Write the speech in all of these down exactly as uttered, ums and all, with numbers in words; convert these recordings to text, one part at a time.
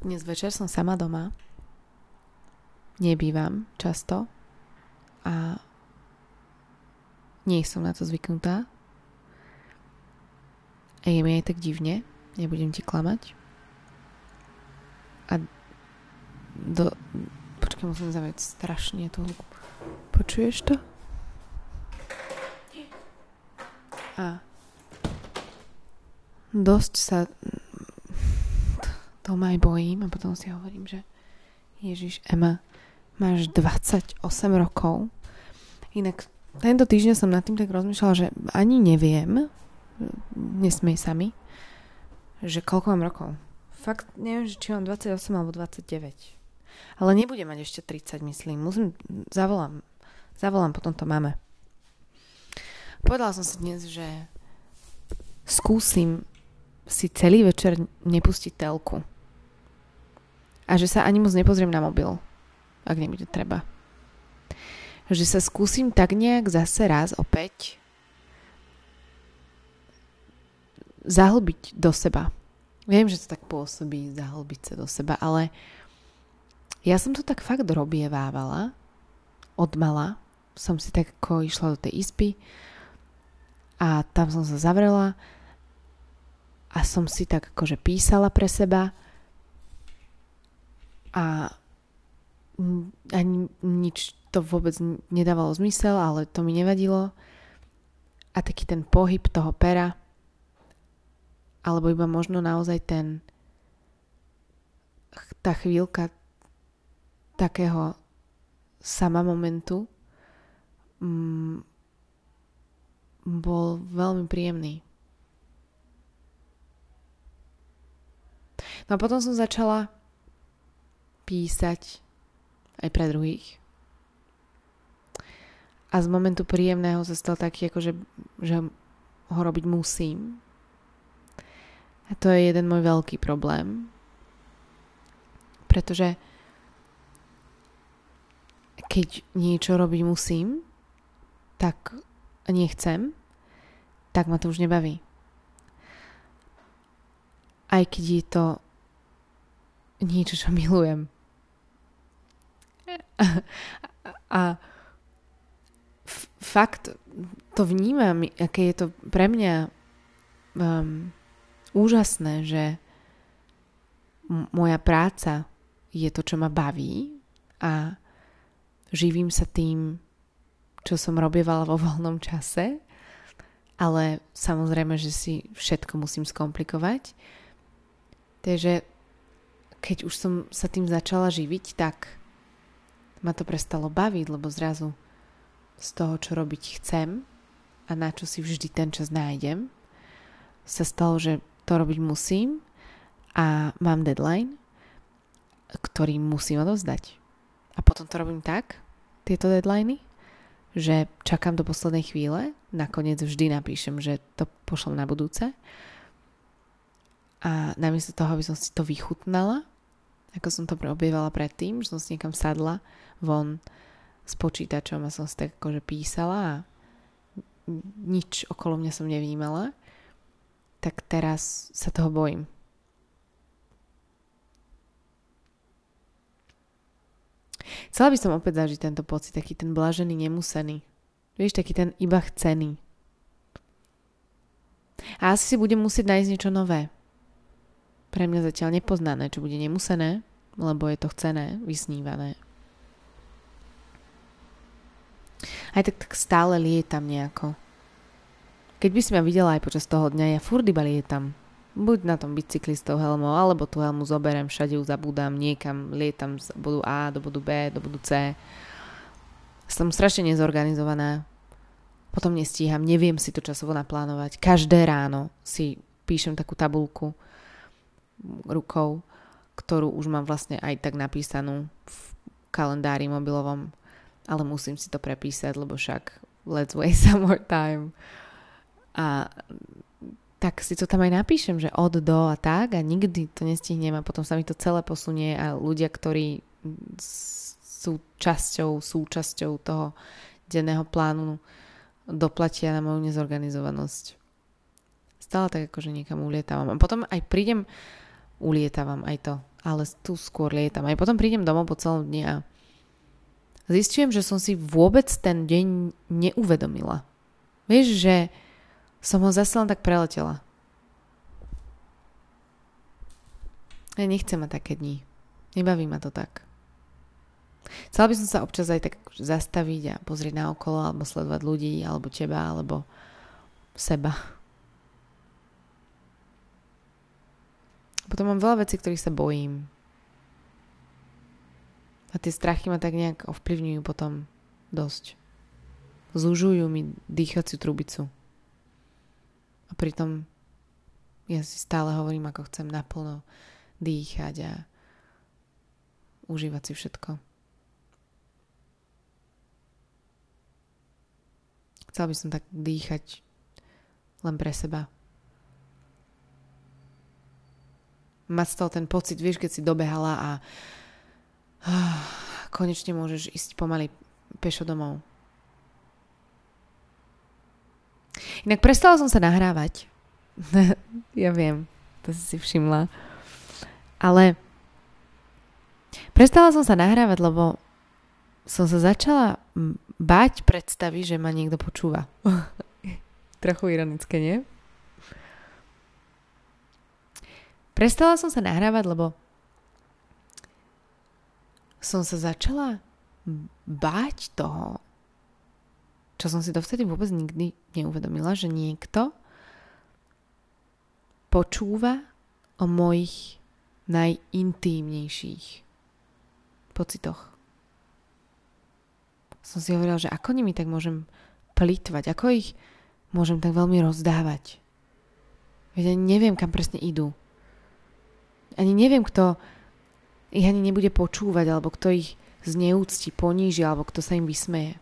Dnes večer som sama doma. Nebývam často a nie som na to zvyknutá. A je mi aj tak divne, nebudem ti klamať. A do... Počkaj, musím zavieť strašne tú hudbu. Počuješ to? A dosť sa toho aj bojím a potom si hovorím, že Ježiš, Ema, máš dvadsaťosem rokov. Inak tento týždeň som nad tým tak rozmýšľala, že ani neviem, nesmej sami, že koľko mám rokov. Fakt neviem, či mám dvadsaťosem alebo dvadsaťdeväť. Ale nebudem mať ešte tridsať, myslím. Musím, zavolám. Zavolám, potom to máme. Povedala som si dnes, že skúsim si celý večer nepustiť telku. A že sa ani moc nepozriem na mobil, ak nebude treba. Že sa skúsim tak nejak zase raz opäť zahlbiť do seba. Viem, že to tak pôsobí, zahlbiť sa do seba, ale ja som to tak fakt robievávala. Odmala som si tak ako išla do tej izby a tam som sa zavrela a som si tak akože písala pre seba a ani nič to vôbec nedávalo zmysel, ale to mi nevadilo. A taký ten pohyb toho pera alebo iba možno naozaj ten tá chvíľka takého sama momentu mm, bol veľmi príjemný. No a potom som začala písať aj pre druhých. A z momentu príjemného sa stal taký, akože, že ho robiť musím. A to je jeden môj veľký problém. Pretože keď niečo robiť musím, tak nechcem, tak ma to už nebaví. Aj keď je to niečo, čo milujem. A, a, a f, fakt to vnímam, aké je to pre mňa um, úžasné, že m- moja práca je to, čo ma baví a živím sa tým, čo som robievala vo voľnom čase, ale samozrejme, že si všetko musím skomplikovať. Takže keď už som sa tým začala živiť, tak ma to prestalo baviť, lebo zrazu z toho, čo robiť chcem a na čo si vždy ten čas nájdem, sa stalo, že to robiť musím a mám deadline, ktorý musím odovzdať. A potom to robím tak, tieto deadliny, že čakám do poslednej chvíle, nakoniec vždy napíšem, že to pošlem na budúce. A namiesto toho, aby som si to vychutnala, ako som to preobievala predtým, že som si niekam sadla von s počítačom a som si tak akože písala a nič okolo mňa som nevnímala, tak teraz sa toho bojím. Chcela by som opäť zažiť tento pocit, taký ten blažený, nemusený. Vieš, taký ten iba chcený. A asi si budem musieť nájsť niečo nové. Pre mňa zatiaľ nepoznané, čo bude nemusené, lebo je to chcené, vysnívané. Aj tak, tak stále lietam nejako. Keď by si ma videla aj počas toho dňa, ja furt iba lietam. Buď na tom bicykli s tou helmou, alebo tú helmu zoberiem, všade ju zabudám, niekam lietam z bodu A do bodu B, do bodu C. Som strašne nezorganizovaná. Potom nestíham, neviem si to časovo naplánovať. Každé ráno si píšem takú tabuľku rukou, ktorú už mám vlastne aj tak napísanú v kalendári mobilovom, ale musím si to prepísať, lebo však let's waste some more time. A tak si to tam aj napíšem, že od, do a tak a nikdy to nestihnem a potom sa mi to celé posunie a ľudia, ktorí sú časťou, súčasťou toho denného plánu, doplatia na moju nezorganizovanosť. Stále tak akože niekam ulietávam. A potom aj prídem, ulietávam aj to, ale tu skôr lietam. Aj potom prídem domov po celom dni a zistujem, že som si vôbec ten deň neuvedomila. Vieš, že som ho zase len tak preletela. Ja nechcem mať také dni. Nebaví ma to tak. Chcela by som sa občas aj tak zastaviť a pozrieť na okolo, alebo sledovať ľudí, alebo teba, alebo seba. Potom mám veľa vecí, ktorých sa bojím. A tie strachy ma tak nejak ovplyvňujú potom dosť. Zúžujú mi dýchaciu trubicu. A pritom ja si stále hovorím, ako chcem naplno dýchať a užívať si všetko. Chcela by som tak dýchať len pre seba. Mať stále ten pocit, vieš, keď si dobehala a ah, konečne môžeš ísť pomaly pešo domov. Inak prestala som sa nahrávať. Ja viem, to si si všimla. Ale prestala som sa nahrávať, lebo som sa začala báť predstavy, že ma niekto počúva. Trochu ironické, nie? Prestala som sa nahrávať, lebo som sa začala báť toho, čo som si dovtedy vôbec nikdy neuvedomila, že niekto počúva o mojich najintímnejších pocitoch. Som si hovorila, že ako nimi tak môžem plýtvať, ako ich môžem tak veľmi rozdávať. Veď ani neviem, kam presne idú. Ani neviem, kto ich ani nebude počúvať, alebo kto ich zneúcti, poníži, alebo kto sa im vysmeje.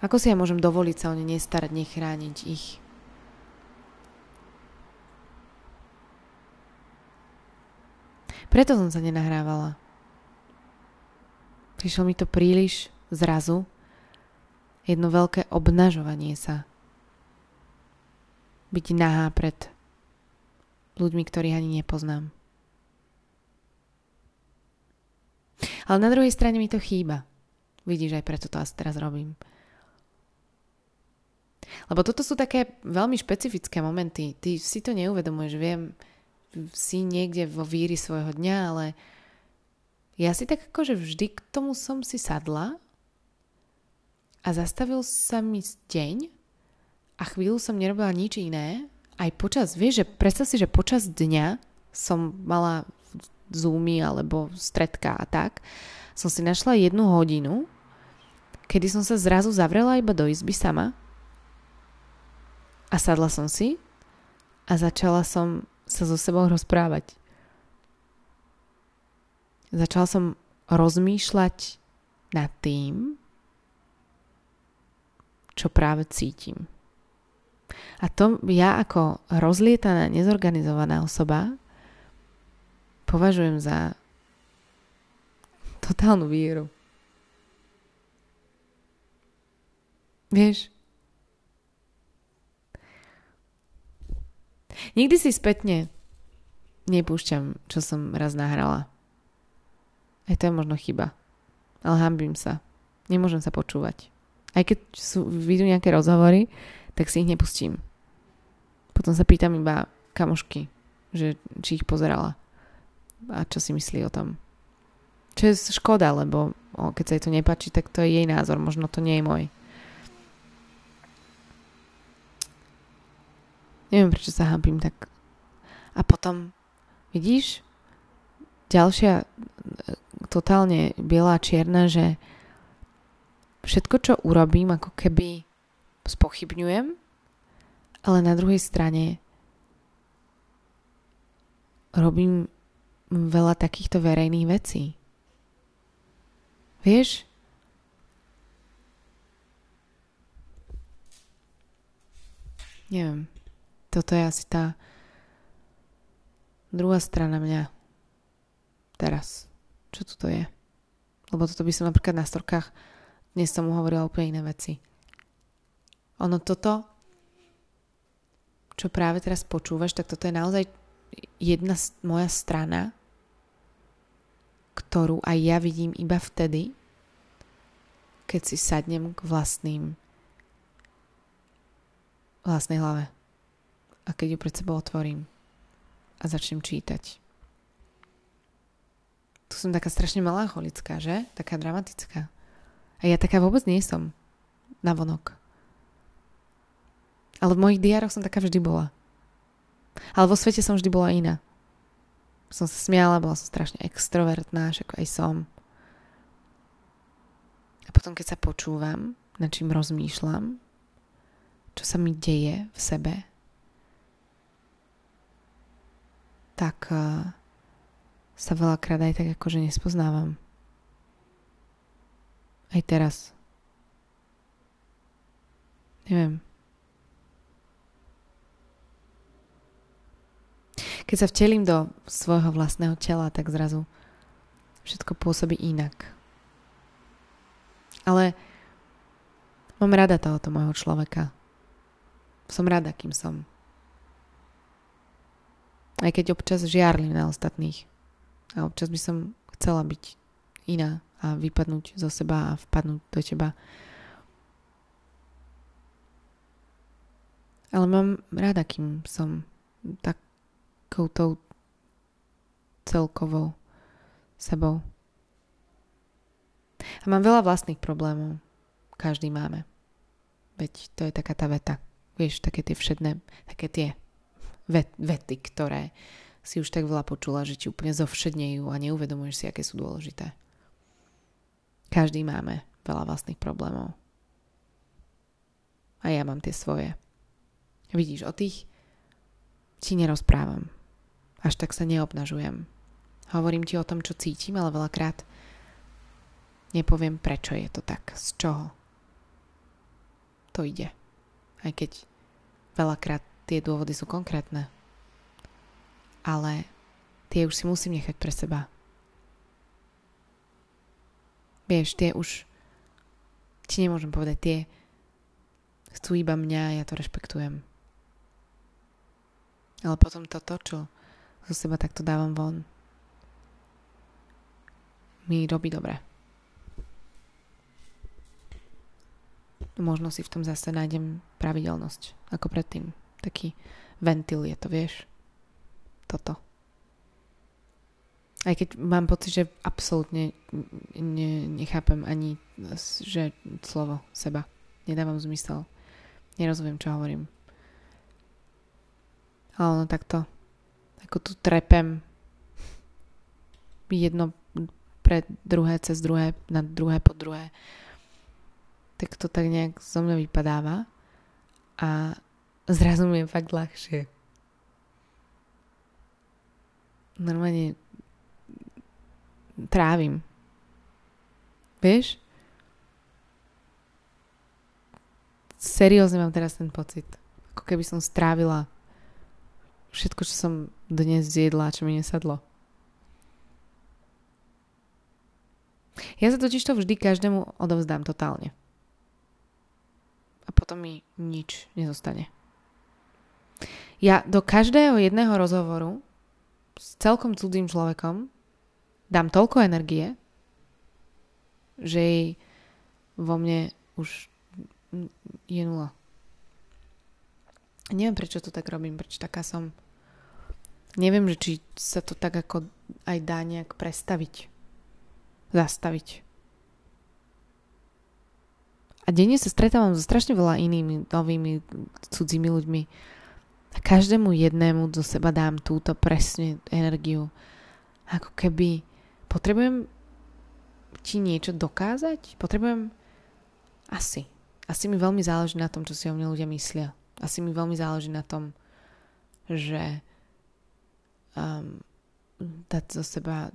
Ako si ja môžem dovoliť sa o ne nestarať, nechrániť ich? Preto som sa nenahrávala. Prišlo mi to príliš zrazu. Jedno veľké obnažovanie sa. Byť nahá pred ľuďmi, ktorých ani nepoznám. Ale na druhej strane mi to chýba. Vidíš, aj preto to asi teraz robím. Lebo toto sú také veľmi špecifické momenty. Ty si to neuvedomuješ, viem, si niekde vo víri svojho dňa, ale ja si tak akože vždy k tomu som si sadla a zastavil sa mi deň a chvíľu som nerobila nič iné. Aj počas, vieš, že predstav si, že počas dňa som mala zoomy alebo stredka a tak, som si našla jednu hodinu, kedy som sa zrazu zavrela iba do izby sama a sadla som si a začala som sa so sebou rozprávať. Začala som rozmýšľať nad tým, čo práve cítim. A to ja ako rozlietaná, nezorganizovaná osoba považujem za totálnu víru. Vieš? Nikdy si spätne nepúšťam, čo som raz nahrala. Aj to je možno chyba. Ale hanbím sa. Nemôžem sa počúvať. Aj keď sú, vidú nejaké rozhovory, tak si ich nepustím. Potom sa pýtam iba kamošky, že či ich pozerala a čo si myslí o tom. Čo je škoda, lebo o, keď sa jej to nepáči, tak to je jej názor, možno to nie je môj. Neviem, prečo sa hanbím tak. A potom, vidíš, ďalšia totálne biela a čierna, že všetko, čo urobím, ako keby spochybňujem, ale na druhej strane robím veľa takýchto verejných vecí. Vieš? Neviem. Toto je asi tá druhá strana mňa. Teraz. Čo toto je? Lebo toto by som napríklad na storkách dnes som mu hovorila úplne iné veci. Ono toto, čo práve teraz počúvaš, tak toto je naozaj jedna moja strana ktorú aj ja vidím iba vtedy, keď si sadnem k vlastným vlastnej hlave. A keď ju pred sebou otvorím a začnem čítať. Tu som taká strašne melancholická, že? Taká dramatická. A ja taká vôbec nie som. Navonok. Ale v mojich diároch som taká vždy bola. Ale vo svete som vždy bola iná. Som sa smiala, bola som strašne extrovertná, však aj som. A potom, keď sa počúvam, nad čím rozmýšľam, čo sa mi deje v sebe, tak sa veľakrát aj tak akože nespoznávam. Aj teraz. Neviem. Keď sa vtelím do svojho vlastného tela, tak zrazu všetko pôsobí inak. Ale mám rada tohoto môjho človeka. Som rada, kým som. Aj keď občas žiarlim na ostatných. A občas by som chcela byť iná a vypadnúť zo seba a vpadnúť do teba. Ale mám rada, kým som, takoutou celkovou sebou. A mám veľa vlastných problémov. Každý máme. Veď to je taká tá veta. Vieš, také tie všedné, také tie vety, ktoré si už tak veľa počula, že ti úplne zovšednejú a neuvedomuješ si, aké sú dôležité. Každý máme veľa vlastných problémov. A ja mám tie svoje. Vidíš, o tých ti nerozprávam. Až tak sa neobnažujem. Hovorím ti o tom, čo cítim, ale veľakrát nepoviem, prečo je to tak. Z čoho to ide. Aj keď veľakrát tie dôvody sú konkrétne. Ale tie už si musím nechať pre seba. Vieš, tie už ti nemôžem povedať, tie chcú iba mňa a ja to rešpektujem. Ale potom toto, čo zo seba takto dávam von, mi robí dobre. Možno si v tom zase nájdem pravidelnosť, ako predtým. Taký ventil je to, vieš. Toto. Aj keď mám pocit, že absolútne nechápem ani, že slovo seba. Nedávam zmysel. Nerozumiem, čo hovorím. Ale ono takto. Ako tu trepem jedno pre druhé, cez druhé, na druhé, po druhé. Tak to tak nejak zo mňa vypadáva. A zrazu mi je fakt ľahšie. Normálne trávim. Vieš? Seriózne mám teraz ten pocit. Ako keby som strávila všetko, čo som dnes zjedla, čo mi nesadlo. Ja sa totiž to vždy každému odovzdám totálne. A potom mi nič nezostane. Ja do každého jedného rozhovoru s celkom cudzým človekom dám toľko energie, že jej vo mne už je nula. Neviem, prečo to tak robím, prečo taká som. Neviem, že či sa to tak ako aj dá nejak prestaviť. Zastaviť. A denne sa stretávam so strašne veľa inými, novými, cudzými ľuďmi. A každému jednému do seba dám túto presne energiu. Ako keby potrebujem ti niečo dokázať? Potrebujem asi. Asi mi veľmi záleží na tom, čo si o mne ľudia myslia. Asi mi veľmi záleží na tom, že um, dať zo seba,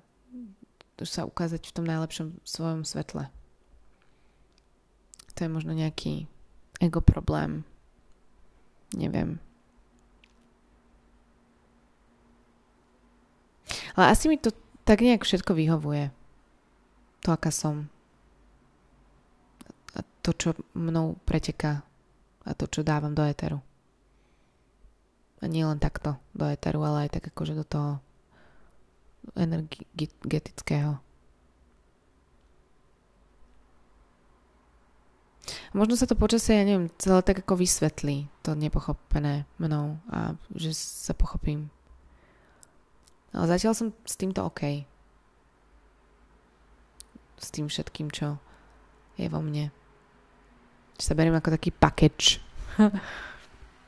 sa ukázať v tom najlepšom svojom svetle. To je možno nejaký ego problém. Neviem. Ale asi mi to tak nejak všetko vyhovuje. To, aká som. A to, čo mnou preteká. A to, čo dávam do éteru. A nie len takto do éteru, ale aj tak akože do toho energetického. Možno sa to počasie, ja neviem, celé tak ako vysvetlí to nepochopené mnou a že sa pochopím. Ale zatiaľ som s týmto OK. S tým všetkým, čo je vo mne. Že sa beriem ako taký package.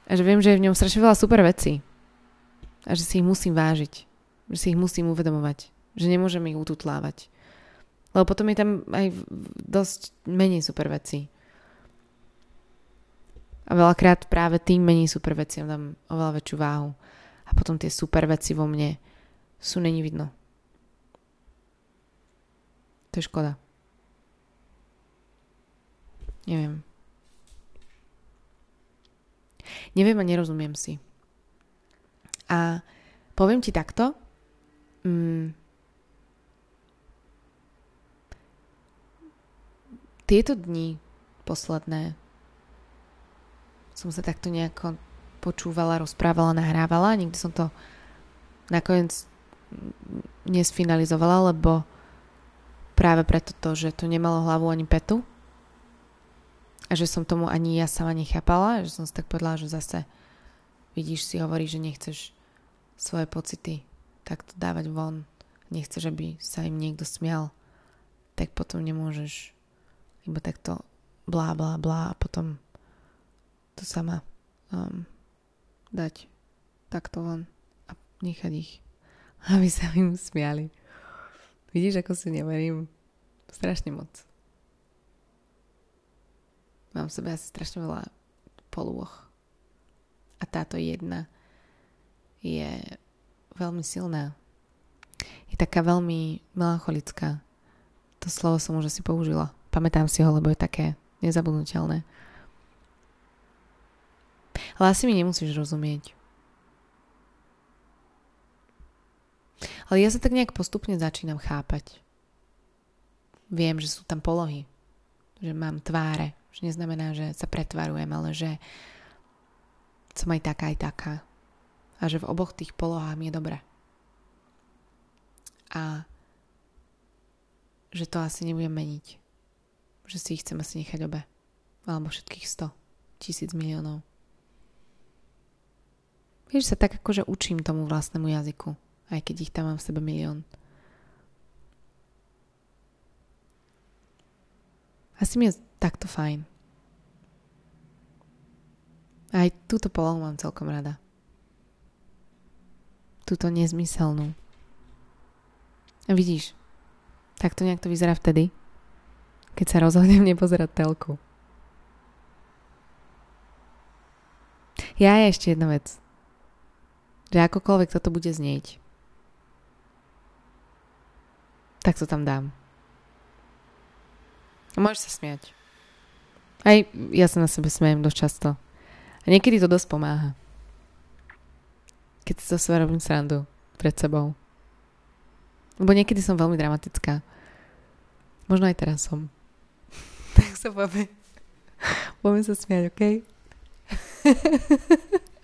A že viem, že je v ňom strašne veľa super vecí. A že si ich musím vážiť. Že si ich musím uvedomovať. Že nemôžem ich ututlávať. Lebo potom je tam aj dosť menej super vecí. A veľakrát práve tým menej super veciam dám oveľa väčšiu váhu. A potom tie super veci vo mne sú není vidno. To je škoda. Neviem. Neviem a nerozumiem si. A poviem ti takto. Mm, tieto dni posledné som sa takto nejako počúvala, rozprávala, nahrávala. Nikdy som to nakoniec nesfinalizovala, lebo práve preto to, že to nemalo hlavu ani petu. A že som tomu ani ja sama nechápala, že som si tak povedala, že zase vidíš, si hovoríš, že nechceš svoje pocity takto dávať von. Nechceš, aby sa im niekto smial. Tak potom nemôžeš iba takto blá, blá, blá a potom to sama um, dať takto von a nechať ich, aby sa im smiali. Vidíš, ako si neverím? Strašne moc. Mám v sebe asi strašne veľa polôch. A táto jedna je veľmi silná. Je taká veľmi melancholická. To slovo som už asi použila. Pamätám si ho, lebo je také nezabudnuteľné. Ale asi mi nemusíš rozumieť. Ale ja sa tak nejak postupne začínam chápať. Viem, že sú tam polohy. Že mám tváre. Že neznamená, že sa pretvarujem, ale že som aj taká, aj taká. A že v oboch tých polohách mi je dobré. A že to asi nebudem meniť. Že si ich chcem asi nechať obe. Alebo všetkých sto, tisíc miliónov. Vieš, sa tak akože učím tomu vlastnému jazyku. Aj keď ich tam mám v sebe milión. Asi mi je takto fajn. Aj túto polohu mám celkom rada. Túto nezmyselnú. A vidíš, tak to nejak to vyzerá vtedy, keď sa rozhodnem nepozerať telku. Ja je ešte jedna vec. Že akokoľvek toto bude znieť, tak to tam dám. Môžeš sa smiať. Aj ja sa na sebe smejem dosť často. A niekedy to dosť pomáha. Keď si to sebe robím srandu pred sebou. Lebo niekedy som veľmi dramatická. Možno aj teraz som. Tak sa poďme. Poďme sa smiať, okej? Okay?